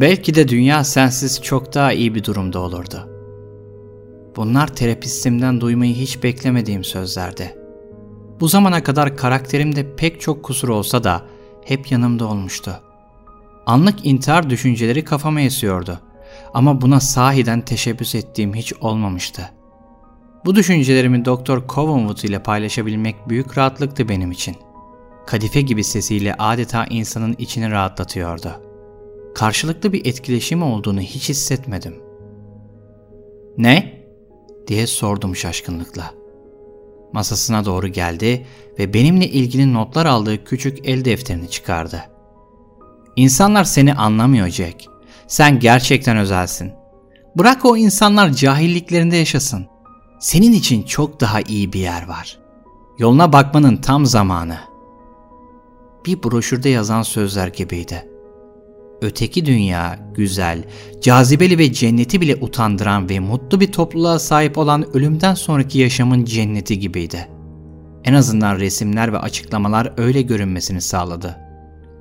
Belki de dünya sensiz çok daha iyi bir durumda olurdu. Bunlar terapistimden duymayı hiç beklemediğim sözlerdi. Bu zamana kadar karakterimde pek çok kusur olsa da hep yanımda olmuştu. Anlık intihar düşünceleri kafama esiyordu. Ama buna sahiden teşebbüs ettiğim hiç olmamıştı. Bu düşüncelerimi Dr. Covenwood ile paylaşabilmek büyük rahatlıktı benim için. Kadife gibi sesiyle adeta insanın içini rahatlatıyordu. Karşılıklı bir etkileşim olduğunu hiç hissetmedim. "Ne?" diye sordum şaşkınlıkla. Masasına doğru geldi ve benimle ilgili notlar aldığı küçük el defterini çıkardı. "İnsanlar seni anlamıyor Jack. Sen gerçekten özelsin. Bırak o insanlar cahilliklerinde yaşasın. Senin için çok daha iyi bir yer var. Yoluna bakmanın tam zamanı." Bir broşürde yazan sözler gibiydi. Öteki dünya, güzel, cazibeli ve cenneti bile utandıran ve mutlu bir topluluğa sahip olan ölümden sonraki yaşamın cenneti gibiydi. En azından resimler ve açıklamalar öyle görünmesini sağladı.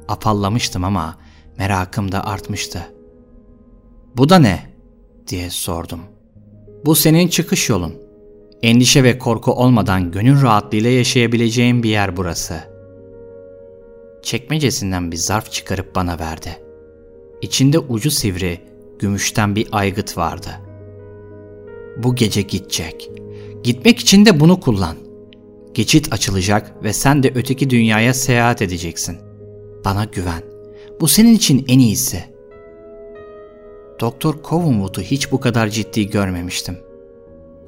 Afallamıştım ama merakım da artmıştı. "Bu da ne?" diye sordum. "Bu senin çıkış yolun. Endişe ve korku olmadan gönül rahatlığıyla yaşayabileceğin bir yer burası." Çekmecesinden bir zarf çıkarıp bana verdi. İçinde ucu sivri, gümüşten bir aygıt vardı. "Bu gece gidecek. Gitmek için de bunu kullan. Geçit açılacak ve sen de öteki dünyaya seyahat edeceksin. Bana güven. Bu senin için en iyisi." Doktor Covenwood'u hiç bu kadar ciddi görmemiştim.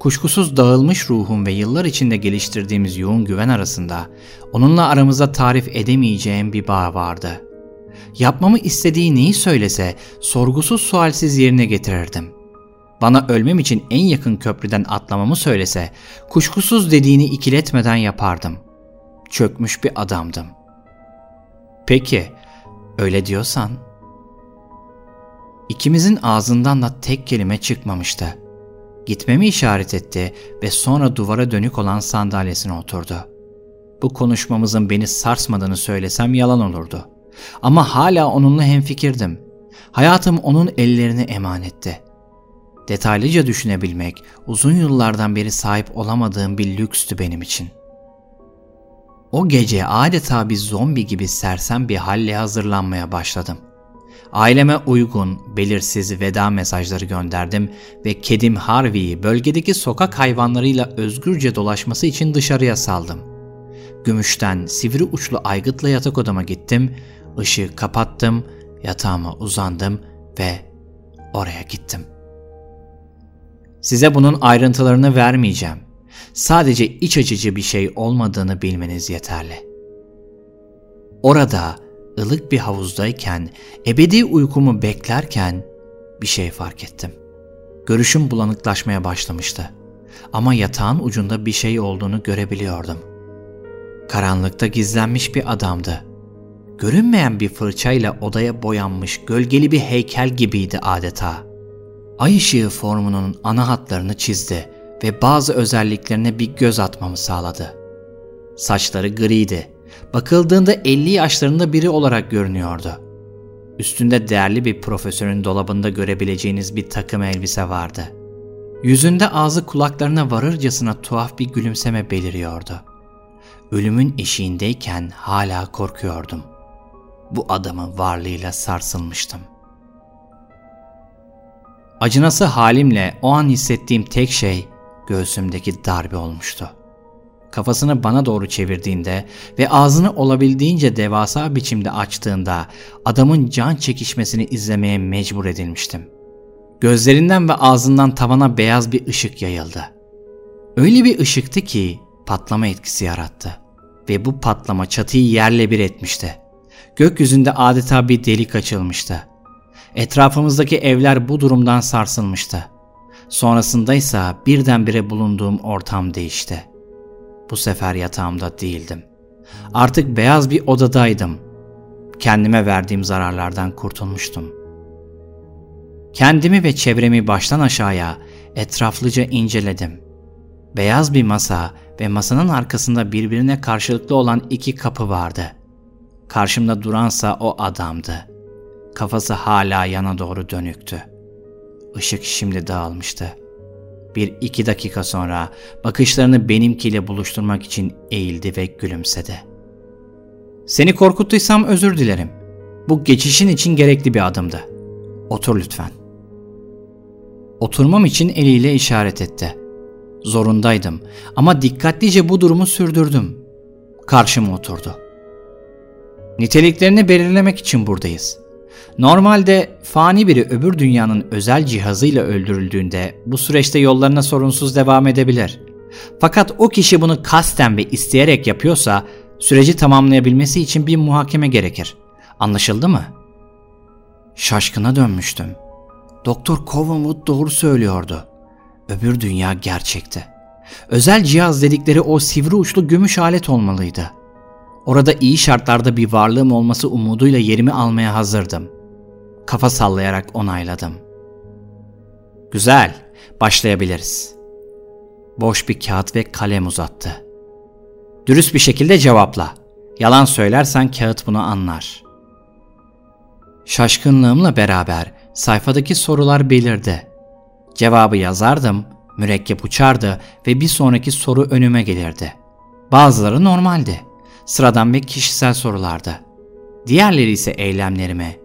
Kuşkusuz dağılmış ruhum ve yıllar içinde geliştirdiğimiz yoğun güven arasında onunla aramızda tarif edemeyeceğim bir bağ vardı. Yapmamı istediği neyi söylese sorgusuz sualsiz yerine getirirdim. Bana ölmem için en yakın köprüden atlamamı söylese kuşkusuz dediğini ikiletmeden yapardım. Çökmüş bir adamdım. "Peki, öyle diyorsan." İkimizin ağzından da tek kelime çıkmamıştı. Gitmemi işaret etti ve sonra duvara dönük olan sandalyesine oturdu. Bu konuşmamızın beni sarsmadığını söylesem yalan olurdu. Ama hala onunla hemfikirdim. Hayatım onun ellerine emanetti. Detaylıca düşünebilmek, uzun yıllardan beri sahip olamadığım bir lükstü benim için. O gece adeta bir zombi gibi sersem bir halle hazırlanmaya başladım. Aileme uygun, belirsiz veda mesajları gönderdim ve kedim Harvey'i bölgedeki sokak hayvanlarıyla özgürce dolaşması için dışarıya saldım. Gümüşten sivri uçlu aygıtla yatak odama gittim, ışığı kapattım, yatağıma uzandım ve oraya gittim. Size bunun ayrıntılarını vermeyeceğim. Sadece iç açıcı bir şey olmadığını bilmeniz yeterli. Orada ılık bir havuzdayken, ebedi uykumu beklerken bir şey fark ettim. Görüşüm bulanıklaşmaya başlamıştı. Ama yatağın ucunda bir şey olduğunu görebiliyordum. Karanlıkta gizlenmiş bir adamdı. Görünmeyen bir fırçayla odaya boyanmış gölgeli bir heykel gibiydi adeta. Ay ışığı formunun ana hatlarını çizdi ve bazı özelliklerine bir göz atmamı sağladı. Saçları griydi. Bakıldığında 50 yaşlarında biri olarak görünüyordu. Üstünde değerli bir profesörün dolabında görebileceğiniz bir takım elbise vardı. Yüzünde ağzı kulaklarına varırcasına tuhaf bir gülümseme beliriyordu. Ölümün eşiğindeyken hala korkuyordum. Bu adamın varlığıyla sarsılmıştım. Acınası halimle o an hissettiğim tek şey göğsümdeki darbe olmuştu. Kafasını bana doğru çevirdiğinde ve ağzını olabildiğince devasa biçimde açtığında adamın can çekişmesini izlemeye mecbur edilmiştim. Gözlerinden ve ağzından tavana beyaz bir ışık yayıldı. Öyle bir ışıktı ki patlama etkisi yarattı ve bu patlama çatıyı yerle bir etmişti. Gökyüzünde adeta bir delik açılmıştı. Etrafımızdaki evler bu durumdan sarsılmıştı. Sonrasındaysa birdenbire bulunduğum ortam değişti. Bu sefer yatağımda değildim. Artık beyaz bir odadaydım. Kendime verdiğim zararlardan kurtulmuştum. Kendimi ve çevremi baştan aşağıya etraflıca inceledim. Beyaz bir masa ve masanın arkasında birbirine karşılıklı olan iki kapı vardı. Karşımda duransa o adamdı. Kafası hala yana doğru dönüktü. Işık şimdi dağılmıştı. 1-2 dakika sonra bakışlarını benimkiyle buluşturmak için eğildi ve gülümsedi. "Seni korkuttuysam özür dilerim. Bu geçişin için gerekli bir adımdı. Otur lütfen." Oturmam için eliyle işaret etti. Zorundaydım ama dikkatlice bu durumu sürdürdüm. Karşıma oturdu. "Niteliklerini belirlemek için buradayız. Normalde fani biri öbür dünyanın özel cihazıyla öldürüldüğünde bu süreçte yollarına sorunsuz devam edebilir. Fakat o kişi bunu kasten ve isteyerek yapıyorsa süreci tamamlayabilmesi için bir muhakeme gerekir. Anlaşıldı mı?" Şaşkına dönmüştüm. Doktor Covenwood doğru söylüyordu. Öbür dünya gerçekti. Özel cihaz dedikleri o sivri uçlu gümüş alet olmalıydı. Orada iyi şartlarda bir varlığım olması umuduyla yerimi almaya hazırdım. Kafa sallayarak onayladım. "Güzel, başlayabiliriz." Boş bir kağıt ve kalem uzattı. "Dürüst bir şekilde cevapla. Yalan söylersen kağıt bunu anlar." Şaşkınlığımla beraber sayfadaki sorular belirdi. Cevabı yazardım, mürekkep uçardı ve bir sonraki soru önüme gelirdi. Bazıları normaldi. Sıradan ve kişisel sorulardı. Diğerleri ise eylemlerime,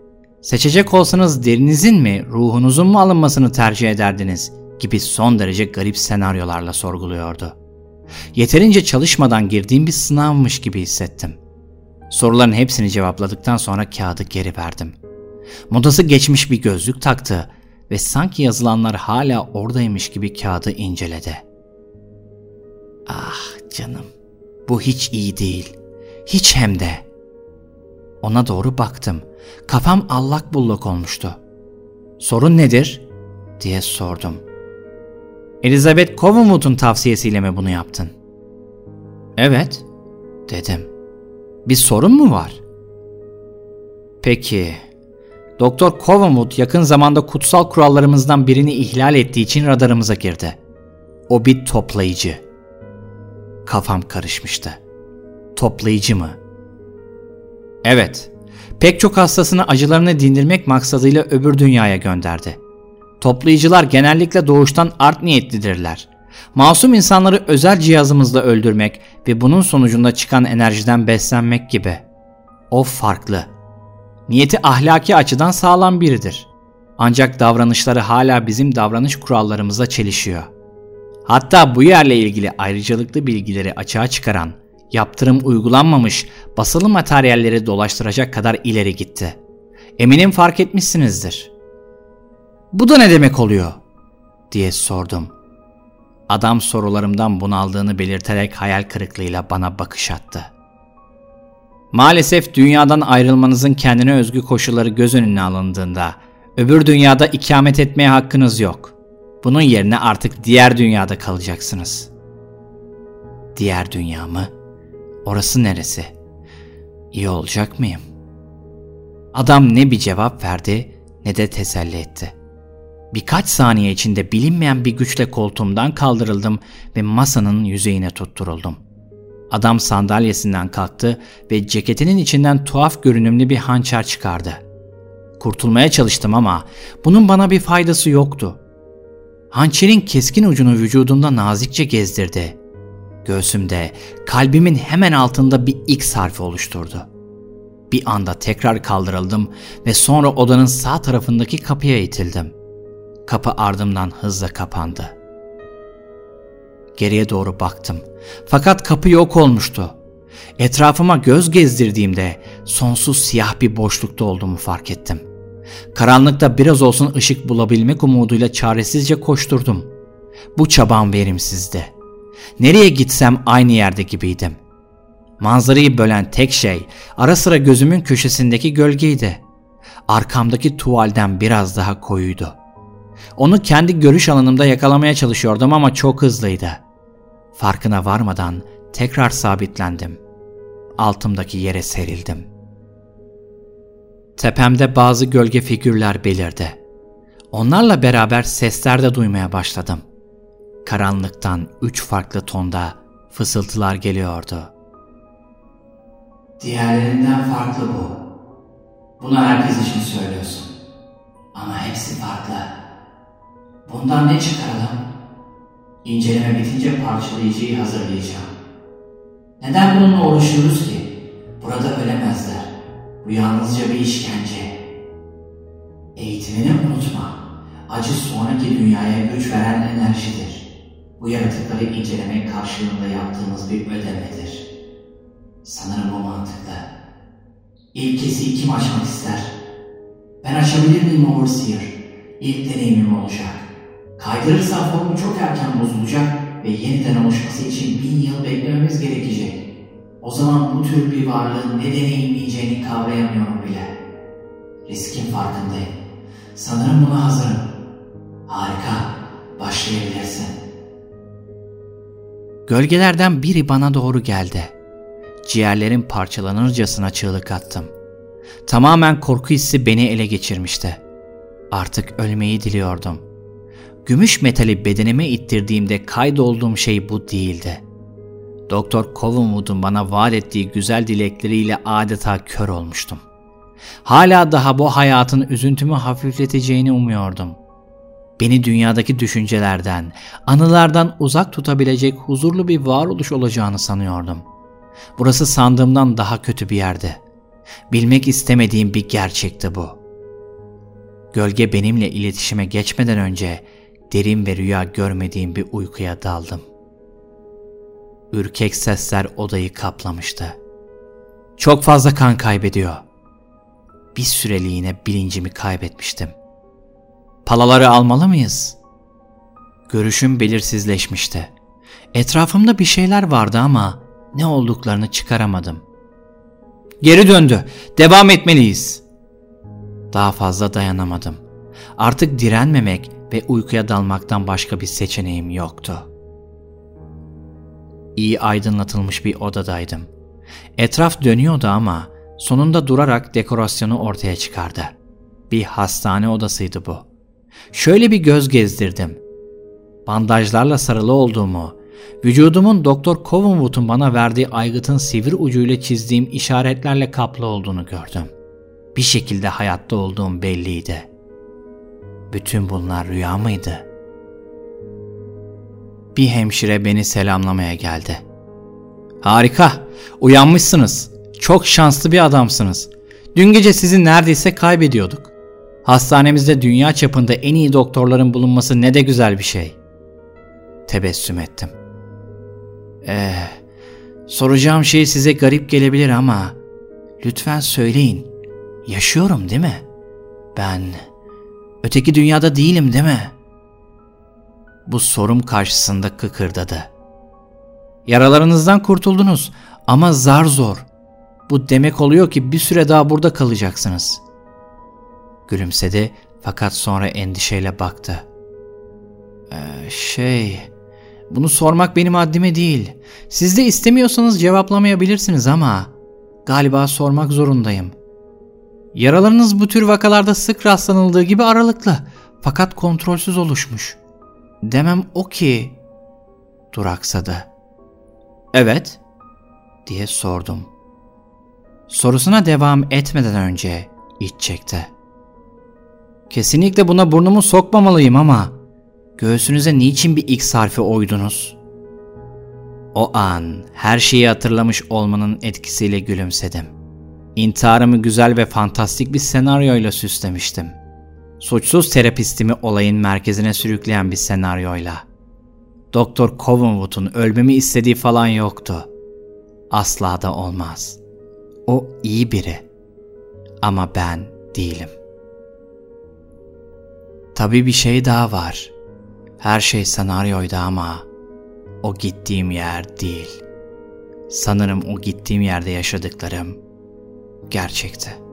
seçecek olsanız derinizin mi, ruhunuzun mu alınmasını tercih ederdiniz gibi son derece garip senaryolarla sorguluyordu. Yeterince çalışmadan girdiğim bir sınavmış gibi hissettim. Soruların hepsini cevapladıktan sonra kağıdı geri verdim. Modası geçmiş bir gözlük taktı ve sanki yazılanlar hala oradaymış gibi kağıdı inceledi. "Ah canım, bu hiç iyi değil. Hiç hem de." Ona doğru baktım. Kafam allak bullak olmuştu. "Sorun nedir?" diye sordum. "Elizabeth Covenwood'un tavsiyesiyle mi bunu yaptın?" "Evet," dedim. "Bir sorun mu var?" "Peki. Doktor Covenwood yakın zamanda kutsal kurallarımızdan birini ihlal ettiği için radarımıza girdi. O bir toplayıcı." Kafam karışmıştı. "Toplayıcı mı?" "Evet. Pek çok hastasını acılarını dindirmek maksadıyla öbür dünyaya gönderdi. Toplayıcılar genellikle doğuştan art niyetlidirler. Masum insanları özel cihazımızla öldürmek ve bunun sonucunda çıkan enerjiden beslenmek gibi. O farklı. Niyeti ahlaki açıdan sağlam biridir. Ancak davranışları hala bizim davranış kurallarımızla çelişiyor. Hatta bu yerle ilgili ayrıcalıklı bilgileri açığa çıkaran, yaptırım uygulanmamış basılı materyalleri dolaştıracak kadar ileri gitti. Eminim fark etmişsinizdir." "Bu da ne demek oluyor?" diye sordum. Adam sorularımdan bunaldığını belirterek hayal kırıklığıyla bana bakış attı. "Maalesef dünyadan ayrılmanızın kendine özgü koşulları göz önüne alındığında öbür dünyada ikamet etmeye hakkınız yok. Bunun yerine artık diğer dünyada kalacaksınız." "Diğer dünya mı? Orası neresi? İyi olacak mıyım? Adam ne bir cevap verdi ne de teselli etti. Birkaç saniye içinde bilinmeyen bir güçle koltuğumdan kaldırıldım ve masanın yüzeyine tutturuldum. Adam sandalyesinden kalktı ve ceketinin içinden tuhaf görünümlü bir hançer çıkardı. Kurtulmaya çalıştım ama bunun bana bir faydası yoktu. Hançerin keskin ucunu vücudumda nazikçe gezdirdi. Göğsümde, kalbimin hemen altında bir X harfi oluşturdu. Bir anda tekrar kaldırıldım ve sonra odanın sağ tarafındaki kapıya itildim. Kapı ardımdan hızla kapandı. Geriye doğru baktım. Fakat kapı yok olmuştu. Etrafıma göz gezdirdiğimde sonsuz siyah bir boşlukta olduğumu fark ettim. Karanlıkta biraz olsun ışık bulabilmek umuduyla çaresizce koşturdum. Bu çabam verimsizdi. Nereye gitsem aynı yerde gibiydim. Manzarayı bölen tek şey ara sıra gözümün köşesindeki gölgeydi. Arkamdaki tuvalden biraz daha koyuydu. Onu kendi görüş alanımda yakalamaya çalışıyordum ama çok hızlıydı. Farkına varmadan tekrar sabitlendim. Altımdaki yere serildim. Tepemde bazı gölge figürler belirdi. Onlarla beraber sesler de duymaya başladım. Karanlıktan 3 farklı tonda fısıltılar geliyordu. Diğerlerinden farklı bu. Bunu herkes için söylüyorsun. Ama hepsi farklı. Bundan ne çıkaralım? İnceleme bitince parçalayıcıyı hazırlayacağım. Neden bununla uğraşıyoruz ki? Burada ölemezler. Bu yalnızca bir işkence. Eğitimini unutma. Acı sonraki dünyaya güç veren enerjidir. Bu yaratıkları incelemek karşılığında yaptığımız bir ödemedir. Sanırım bu mantıklı. İlkesi kim açmak ister? Ben açabilir miyim Overseer? İlk deneyimim olacak. Kaydırırsa formu çok erken bozulacak ve yeniden oluşması için 1000 yıl beklememiz gerekecek. O zaman bu tür bir varlığın ne deneyimleyeceğini kavrayamıyorum bile. Riskin farkındayım. Sanırım buna hazırım. Harika, başlayabilirsin. Gölgelerden biri bana doğru geldi. Ciğerlerim parçalanırcasına çığlık attım. Tamamen korku hissi beni ele geçirmişti. Artık ölmeyi diliyordum. Gümüş metali bedenime ittirdiğimde kaydolduğum şey bu değildi. Doktor Coventwood'un bana vaat ettiği güzel dilekleriyle adeta kör olmuştum. Hala daha bu hayatın üzüntümü hafifleteceğini umuyordum. Beni dünyadaki düşüncelerden, anılardan uzak tutabilecek huzurlu bir varoluş olacağını sanıyordum. Burası sandığımdan daha kötü bir yerdi. Bilmek istemediğim bir gerçekti bu. Gölge benimle iletişime geçmeden önce derin ve rüya görmediğim bir uykuya daldım. Ürkek sesler odayı kaplamıştı. Çok fazla kan kaybediyor. Bir süreliğine bilincimi kaybetmiştim. Palaları almalı mıyız? Görüşüm belirsizleşmişti. Etrafımda bir şeyler vardı ama ne olduklarını çıkaramadım. Geri döndü. Devam etmeliyiz. Daha fazla dayanamadım. Artık direnmemek ve uykuya dalmaktan başka bir seçeneğim yoktu. İyi aydınlatılmış bir odadaydım. Etraf dönüyordu ama sonunda durarak dekorasyonu ortaya çıkardı. Bir hastane odasıydı bu. Şöyle bir göz gezdirdim. Bandajlarla sarılı olduğumu, vücudumun Doktor Coventwood'un bana verdiği aygıtın sivri ucuyla çizdiğim işaretlerle kaplı olduğunu gördüm. Bir şekilde hayatta olduğum belliydi. Bütün bunlar rüya mıydı? Bir hemşire beni selamlamaya geldi. Harika, uyanmışsınız. Çok şanslı bir adamsınız. Dün gece sizi neredeyse kaybediyorduk. Hastanemizde dünya çapında en iyi doktorların bulunması ne de güzel bir şey. Tebessüm ettim. Soracağım şey size garip gelebilir ama lütfen söyleyin. Yaşıyorum değil mi? Ben öteki dünyada değilim değil mi? Bu sorum karşısında kıkırdadı. Yaralarınızdan kurtuldunuz ama zar zor. Bu demek oluyor ki bir süre daha burada kalacaksınız. Gülümsedi fakat sonra endişeyle baktı. Bunu sormak benim haddime değil. Siz de istemiyorsanız cevaplamayabilirsiniz ama galiba sormak zorundayım. Yaralarınız bu tür vakalarda sık rastlanıldığı gibi aralıklı fakat kontrolsüz oluşmuş. Demem o ki... Duraksadı. Evet, diye sordum. Sorusuna devam etmeden önce iç çekti. Kesinlikle buna burnumu sokmamalıyım ama göğsünüze niçin bir X harfi oydunuz? O an her şeyi hatırlamış olmanın etkisiyle gülümsedim. İntiharımı güzel ve fantastik bir senaryoyla süslemiştim. Suçsuz terapistimi olayın merkezine sürükleyen bir senaryoyla. Doktor Covenwood'un ölmemi istediği falan yoktu. Asla da olmaz. O iyi biri. Ama ben değilim. Tabii bir şey daha var. Her şey senaryoydu ama o gittiğim yer değil. Sanırım o gittiğim yerde yaşadıklarım gerçekti.